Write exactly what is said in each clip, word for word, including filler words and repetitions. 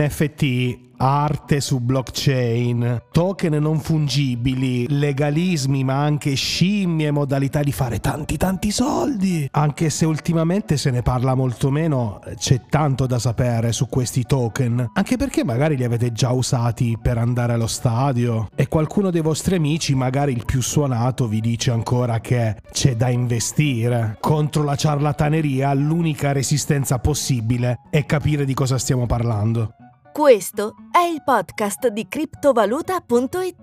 N F T, arte su blockchain, token non fungibili, legalismi ma anche scimmie, modalità di fare tanti tanti soldi. Anche se ultimamente se ne parla molto meno, c'è tanto da sapere su questi token, anche perché magari li avete già usati per andare allo stadio e qualcuno dei vostri amici, magari il più suonato, vi dice ancora che c'è da investire. Contro la ciarlataneria l'unica resistenza possibile è capire di cosa stiamo parlando. Questo è il podcast di Criptovaluta punto it,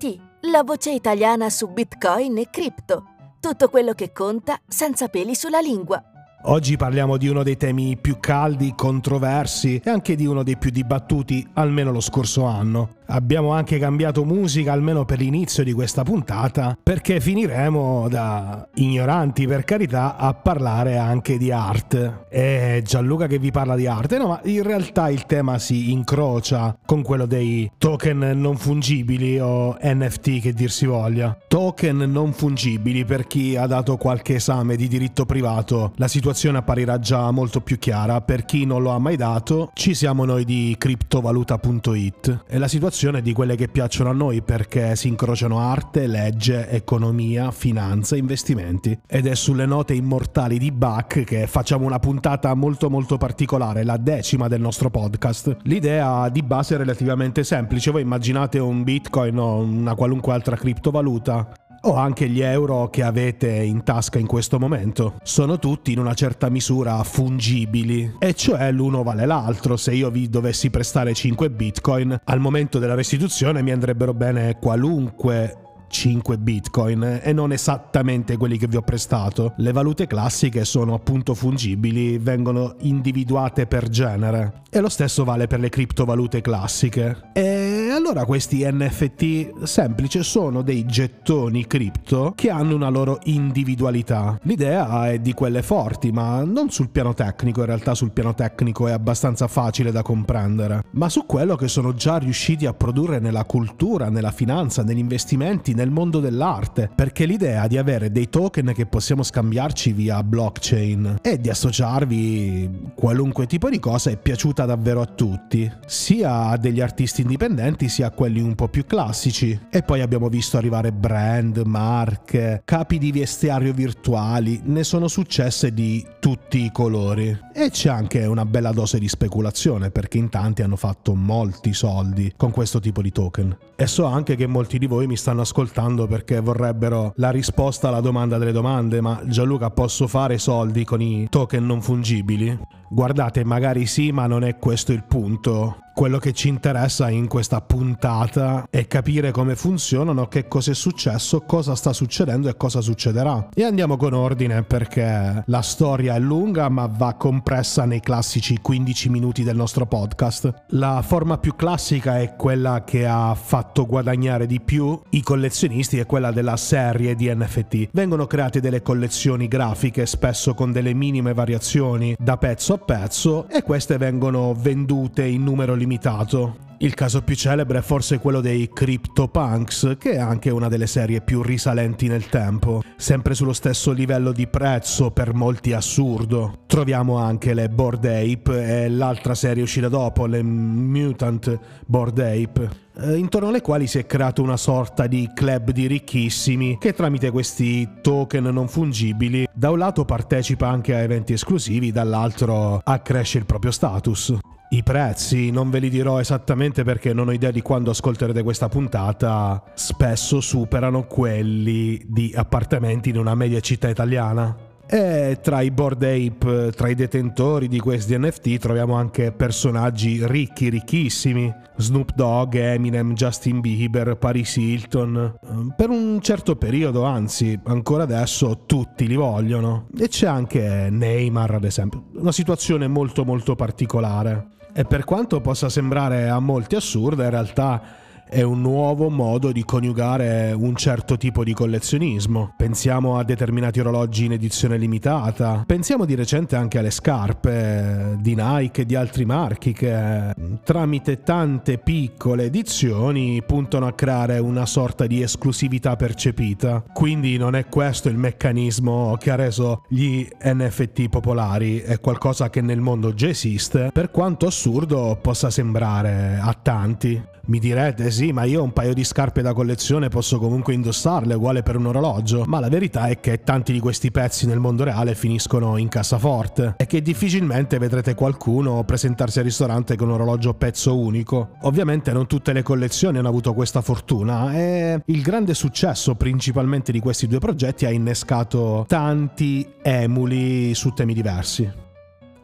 la voce italiana su Bitcoin e cripto. Tutto quello che conta senza peli sulla lingua. Oggi parliamo di uno dei temi più caldi, controversi e anche di uno dei più dibattuti, almeno lo scorso anno. Abbiamo anche cambiato musica, almeno per l'inizio di questa puntata, perché finiremo da ignoranti, per carità, a parlare anche di arte. È Gianluca che vi parla di arte, no, ma in realtà il tema si incrocia con quello dei token non fungibili o N F T, che dir si voglia. Token non fungibili, per chi ha dato qualche esame di diritto privato, la situazione apparirà già molto più chiara. Per chi non lo ha mai dato, ci siamo noi di Criptovaluta punto it e la situazione di quelle che piacciono a noi, perché si incrociano arte, legge, economia, finanza, investimenti. Ed è sulle note immortali di Bach che facciamo una puntata molto molto particolare, la decima del nostro podcast. L'idea di base è relativamente semplice. Voi immaginate un Bitcoin o una qualunque altra criptovaluta, o anche gli euro che avete in tasca in questo momento. Sono tutti in una certa misura fungibili, e cioè l'uno vale l'altro. Se io vi dovessi prestare cinque bitcoin, al momento della restituzione mi andrebbero bene qualunque cinque bitcoin e non esattamente quelli che vi ho prestato. Le valute classiche sono appunto fungibili, vengono individuate per genere, e lo stesso vale per le criptovalute classiche. E allora questi N F T semplici sono dei gettoni cripto che hanno una loro individualità. L'idea è di quelle forti, ma non sul piano tecnico. In realtà sul piano tecnico è abbastanza facile da comprendere, ma su quello che sono già riusciti a produrre nella cultura, nella finanza, negli investimenti, nel mondo dell'arte. Perché l'idea di avere dei token che possiamo scambiarci via blockchain e di associarvi qualunque tipo di cosa è piaciuta davvero a tutti, sia a degli artisti indipendenti sia a quelli un po' più classici. E poi abbiamo visto arrivare brand, marche, capi di vestiario virtuali, ne sono successe di tutti i colori. E c'è anche una bella dose di speculazione, perché in tanti hanno fatto molti soldi con questo tipo di token. E so anche che molti di voi mi stanno ascoltando ascoltando perché vorrebbero la risposta alla domanda delle domande: ma Gianluca, posso fare soldi con i token non fungibili? Guardate, magari sì, ma non è questo il punto. Quello che ci interessa in questa puntata è capire come funzionano, che cosa è successo, cosa sta succedendo e cosa succederà. E andiamo con ordine, perché la storia è lunga ma va compressa nei classici quindici minuti del nostro podcast. La forma più classica è quella che ha fatto guadagnare di più i collezionisti, è quella della serie di N F T. Vengono create delle collezioni grafiche, spesso con delle minime variazioni da pezzo a pezzo, e queste vengono vendute in numero limitato limitato. Il caso più celebre è forse quello dei CryptoPunks, che è anche una delle serie più risalenti nel tempo. Sempre sullo stesso livello di prezzo, per molti assurdo, troviamo anche le Bored Ape e l'altra serie uscita dopo, le Mutant Bored Ape, intorno alle quali si è creato una sorta di club di ricchissimi che tramite questi token non fungibili da un lato partecipa anche a eventi esclusivi, dall'altro accresce il proprio status. I prezzi non ve li dirò esattamente perché non ho idea di quando ascolterete questa puntata. Spesso superano quelli di appartamenti in una media città italiana. E tra i Bored Ape, tra i detentori di questi N F T, troviamo anche personaggi ricchi, ricchissimi: Snoop Dogg, Eminem, Justin Bieber, Paris Hilton. Per un certo periodo, anzi ancora adesso, tutti li vogliono. E c'è anche Neymar, ad esempio. Una situazione molto molto particolare. E per quanto possa sembrare a molti assurda, in realtà è un nuovo modo di coniugare un certo tipo di collezionismo. Pensiamo a determinati orologi in edizione limitata, pensiamo di recente anche alle scarpe di Nike e di altri marchi che tramite tante piccole edizioni puntano a creare una sorta di esclusività percepita. Quindi non è questo il meccanismo che ha reso gli N F T popolari, è qualcosa che nel mondo già esiste, per quanto assurdo possa sembrare a tanti. Mi direte, sì, ma io un paio di scarpe da collezione posso comunque indossarle, uguale per un orologio. Ma la verità è che tanti di questi pezzi nel mondo reale finiscono in cassaforte e che difficilmente vedrete qualcuno presentarsi al ristorante con un orologio pezzo unico. Ovviamente non tutte le collezioni hanno avuto questa fortuna e il grande successo principalmente di questi due progetti ha innescato tanti emuli su temi diversi.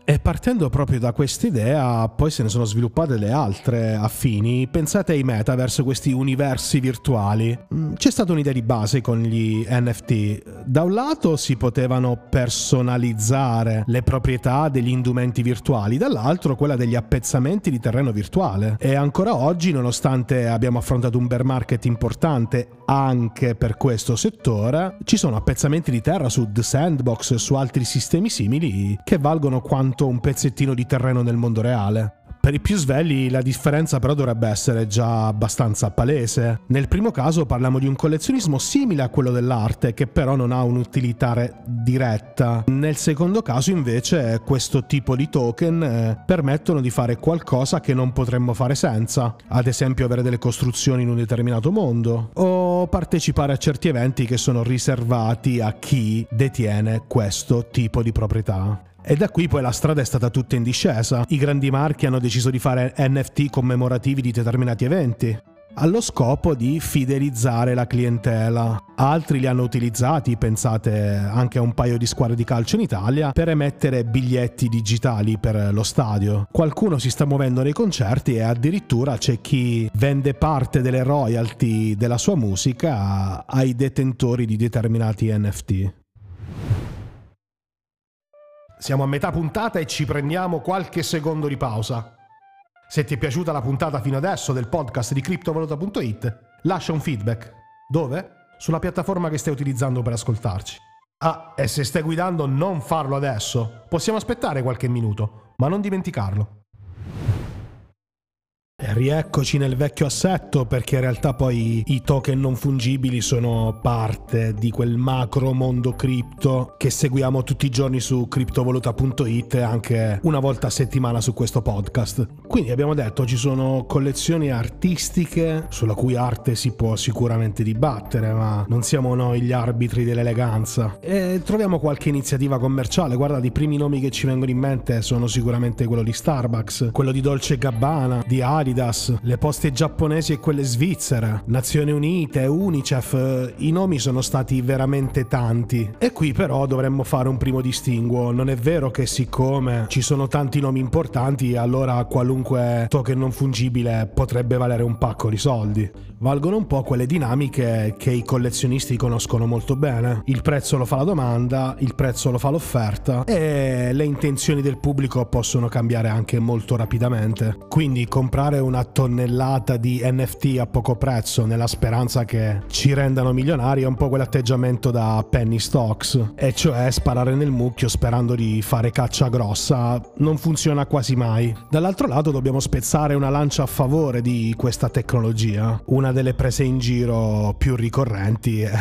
E partendo proprio da quest'idea, poi se ne sono sviluppate le altre affini. Pensate ai metaverse, questi universi virtuali. C'è stata un'idea di base con gli N F T. Da un lato si potevano personalizzare le proprietà degli indumenti virtuali, dall'altro quella degli appezzamenti di terreno virtuale. E ancora oggi, nonostante abbiamo affrontato un bear market importante anche per questo settore, ci sono appezzamenti di terra su The Sandbox e su altri sistemi simili che valgono quanto un pezzettino di terreno nel mondo reale. Per i più svegli la differenza però dovrebbe essere già abbastanza palese. Nel primo caso parliamo di un collezionismo simile a quello dell'arte, che però non ha un'utilità diretta. Nel secondo caso invece questo tipo di token permettono di fare qualcosa che non potremmo fare senza, ad esempio avere delle costruzioni in un determinato mondo o partecipare a certi eventi che sono riservati a chi detiene questo tipo di proprietà. E da qui poi la strada è stata tutta in discesa. I grandi marchi hanno deciso di fare N F T commemorativi di determinati eventi, allo scopo di fidelizzare la clientela. Altri li hanno utilizzati, pensate anche a un paio di squadre di calcio in Italia, per emettere biglietti digitali per lo stadio. Qualcuno si sta muovendo nei concerti e addirittura c'è chi vende parte delle royalty della sua musica ai detentori di determinati N F T. Siamo a metà puntata e ci prendiamo qualche secondo di pausa. Se ti è piaciuta la puntata fino adesso del podcast di Criptovaluta punto it, lascia un feedback. Dove? Sulla piattaforma che stai utilizzando per ascoltarci. Ah, e se stai guidando non farlo adesso. Possiamo aspettare qualche minuto, ma non dimenticarlo. Rieccoci nel vecchio assetto, perché in realtà poi i token non fungibili sono parte di quel macro mondo cripto che seguiamo tutti i giorni su Criptovaluta punto it e anche una volta a settimana su questo podcast. Quindi abbiamo detto ci sono collezioni artistiche sulla cui arte si può sicuramente dibattere, ma non siamo noi gli arbitri dell'eleganza. E troviamo qualche iniziativa commerciale. Guarda, i primi nomi che ci vengono in mente sono sicuramente quello di Starbucks, quello di Dolce e Gabbana, di Adidas, le poste giapponesi e quelle svizzere, Nazioni Unite, Unicef. I nomi sono stati veramente tanti e qui però dovremmo fare un primo distinguo. Non è vero che siccome ci sono tanti nomi importanti allora qualunque token non fungibile potrebbe valere un pacco di soldi. Valgono un po' quelle dinamiche che i collezionisti conoscono molto bene: il prezzo lo fa la domanda, il prezzo lo fa l'offerta e le intenzioni del pubblico possono cambiare anche molto rapidamente. Quindi comprare una tonnellata di N F T a poco prezzo nella speranza che ci rendano milionari è un po' quell'atteggiamento da penny stocks, e cioè sparare nel mucchio sperando di fare caccia grossa. Non funziona quasi mai. Dall'altro lato dobbiamo spezzare una lancia a favore di questa tecnologia. Una delle prese in giro più ricorrenti è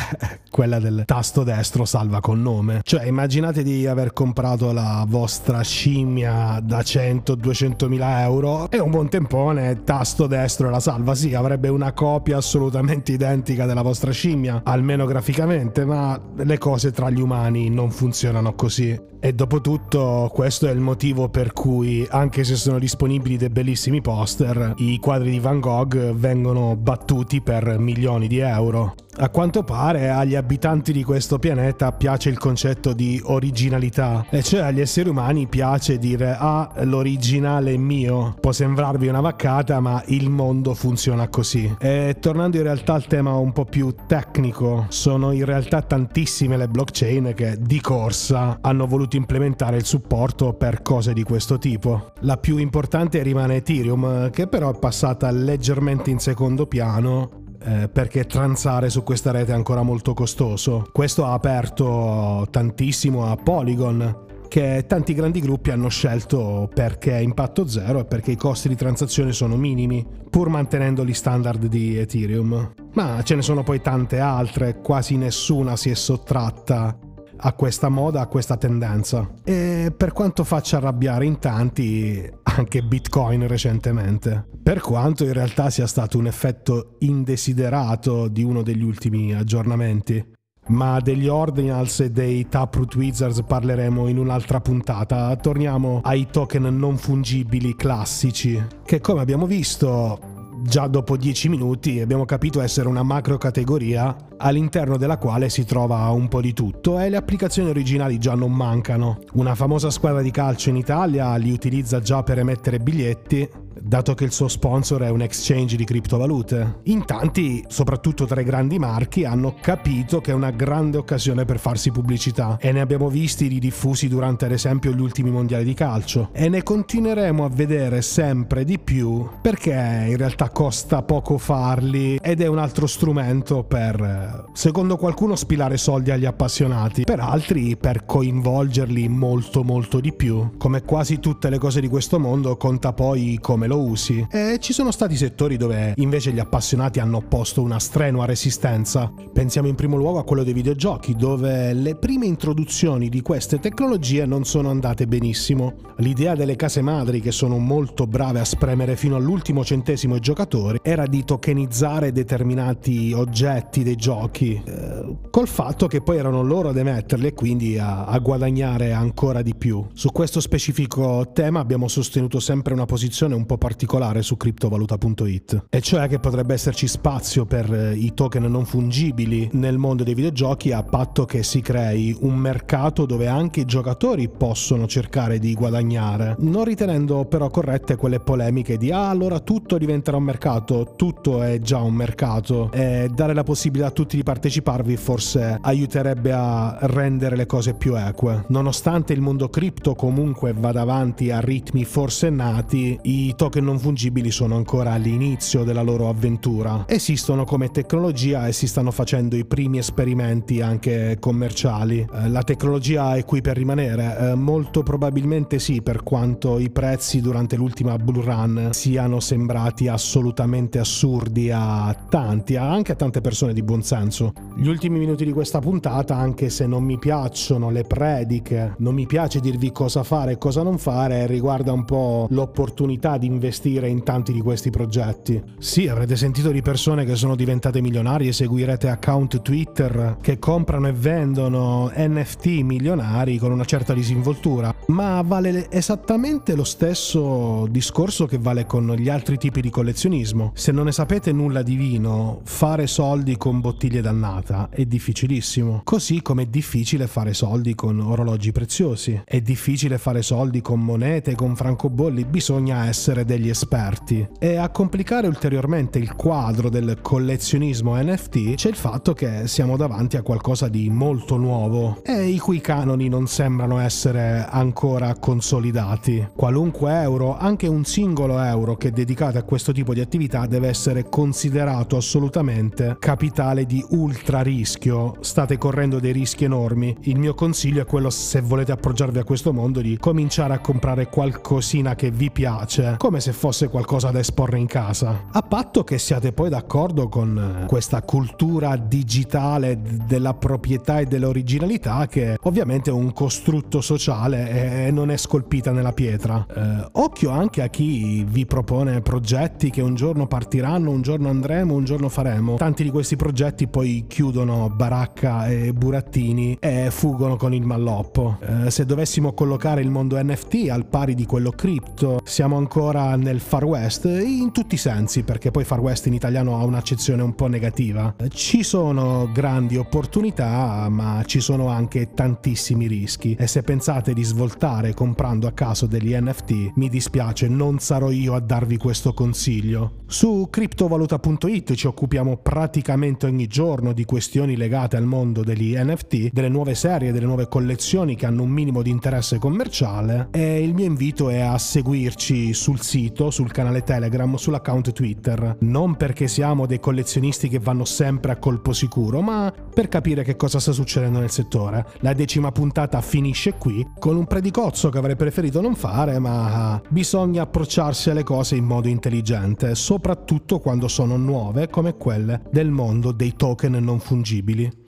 quella del tasto destro salva con nome. Cioè immaginate di aver comprato la vostra scimmia da cento duecentomila euro e un buon tempone tasto destro e la salva. Sì, avrebbe una copia assolutamente identica della vostra scimmia, almeno graficamente, ma le cose tra gli umani non funzionano così. E dopotutto questo è il motivo per cui, anche se sono disponibili dei bellissimi poster, i quadri di Van Gogh vengono battuti per milioni di euro. A quanto pare agli abitanti di questo pianeta piace il concetto di originalità, e cioè agli esseri umani piace dire: ah, l'originale è mio. Può sembrarvi una vaccata, sbagliata, ma il mondo funziona così. E tornando in realtà al tema un po' più tecnico, sono in realtà tantissime le blockchain che di corsa hanno voluto implementare il supporto per cose di questo tipo. La più importante rimane Ethereum, che però è passata leggermente in secondo piano Eh, perché transare su questa rete è ancora molto costoso. Questo ha aperto tantissimo a Polygon, che tanti grandi gruppi hanno scelto perché è impatto zero e perché i costi di transazione sono minimi, pur mantenendo gli standard di Ethereum. Ma ce ne sono poi tante altre, quasi nessuna si è sottratta a questa moda, a questa tendenza. E per quanto faccia arrabbiare in tanti, anche Bitcoin recentemente, per quanto in realtà sia stato un effetto indesiderato di uno degli ultimi aggiornamenti. Ma degli ordinals e dei Taproot Wizards parleremo in un'altra puntata. Torniamo ai token non fungibili classici, che come abbiamo visto già dopo dieci minuti abbiamo capito essere una macro categoria all'interno della quale si trova un po' di tutto, e le applicazioni originali già non mancano. Una famosa squadra di calcio in Italia li utilizza già per emettere biglietti, dato che il suo sponsor è un exchange di criptovalute. In tanti, soprattutto tra i grandi marchi, hanno capito che è una grande occasione per farsi pubblicità, e ne abbiamo visti di diffusi durante ad esempio gli ultimi mondiali di calcio, e ne continueremo a vedere sempre di più, perché in realtà costa poco farli ed è un altro strumento per, secondo qualcuno, spilare soldi agli appassionati, per altri per coinvolgerli molto molto di più. Come quasi tutte le cose di questo mondo, conta poi come lo usi, e ci sono stati settori dove invece gli appassionati hanno opposto una strenua resistenza. Pensiamo in primo luogo a quello dei videogiochi, dove le prime introduzioni di queste tecnologie non sono andate benissimo. L'idea delle case madri, che sono molto brave a spremere fino all'ultimo centesimo i giocatori, era di tokenizzare determinati oggetti dei giochi, eh, col fatto che poi erano loro ad emetterli e quindi a, a guadagnare ancora di più. Su questo specifico tema abbiamo sostenuto sempre una posizione un po' particolare su Criptovaluta punto it, e cioè che potrebbe esserci spazio per i token non fungibili nel mondo dei videogiochi, a patto che si crei un mercato dove anche i giocatori possono cercare di guadagnare, non ritenendo però corrette quelle polemiche di ah, allora tutto diventerà un mercato, tutto è già un mercato, e dare la possibilità a tutti di parteciparvi forse aiuterebbe a rendere le cose più eque. Nonostante il mondo cripto comunque vada avanti a ritmi forsennati, i token non fungibili sono ancora all'inizio della loro avventura. Esistono come tecnologia e si stanno facendo i primi esperimenti anche commerciali. La tecnologia è qui per rimanere? Molto probabilmente sì, per quanto i prezzi durante l'ultima bull run siano sembrati assolutamente assurdi a tanti, anche a tante persone di buon senso. Gli ultimi minuti di questa puntata, anche se non mi piacciono le prediche, non mi piace dirvi cosa fare e cosa non fare, riguarda un po' l'opportunità di investire in tanti di questi progetti. Sì, avrete sentito di persone che sono diventate milionarie, seguirete account Twitter che comprano e vendono N F T milionari con una certa disinvoltura, ma vale esattamente lo stesso discorso che vale con gli altri tipi di collezionismo. Se non ne sapete nulla di vino, fare soldi con bottiglie d'annata è difficilissimo, così come è difficile fare soldi con orologi preziosi, è difficile fare soldi con monete, con francobolli. Bisogna essere degli esperti. E a complicare ulteriormente il quadro del collezionismo N F T c'è il fatto che siamo davanti a qualcosa di molto nuovo e i cui canoni non sembrano essere ancora consolidati. Qualunque euro, anche un singolo euro che è dedicato a questo tipo di attività, deve essere considerato assolutamente capitale di ultra rischio. State correndo dei rischi enormi. Il mio consiglio è quello, se volete approcciarvi a questo mondo, di cominciare a comprare qualcosina che vi piace piace, come se fosse qualcosa da esporre in casa, a patto che siate poi d'accordo con questa cultura digitale della proprietà e dell'originalità, che ovviamente è un costrutto sociale e non è scolpita nella pietra. Eh, occhio anche a chi vi propone progetti che un giorno partiranno, un giorno andremo, un giorno faremo. Tanti di questi progetti poi chiudono baracca e burattini e fugono con il malloppo. Eh, se dovessimo collocare il mondo N F T al pari di quello cripto, siamo ancora qua nel Far West, in tutti i sensi, perché poi Far West in italiano ha un'accezione un po' negativa. Ci sono grandi opportunità, ma ci sono anche tantissimi rischi, e se pensate di svoltare comprando a caso degli N F T, mi dispiace, non sarò io a darvi questo consiglio. Su Criptovaluta punto it ci occupiamo praticamente ogni giorno di questioni legate al mondo degli N F T, delle nuove serie, delle nuove collezioni che hanno un minimo di interesse commerciale, e il mio invito è a seguirci sul sito, sul canale Telegram, sull'account Twitter, non perché siamo dei collezionisti che vanno sempre a colpo sicuro, ma per capire che cosa sta succedendo nel settore. La decima puntata finisce qui, con un predicozzo che avrei preferito non fare, ma bisogna approcciarsi alle cose in modo intelligente, soprattutto quando sono nuove come quelle del mondo dei token non fungibili.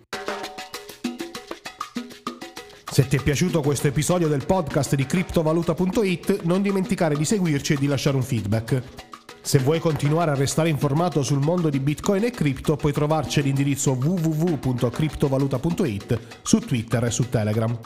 Se ti è piaciuto questo episodio del podcast di Criptovaluta punto it, non dimenticare di seguirci e di lasciare un feedback. Se vuoi continuare a restare informato sul mondo di Bitcoin e cripto, puoi trovarci all'indirizzo w w w punto criptovaluta punto it, su Twitter e su Telegram.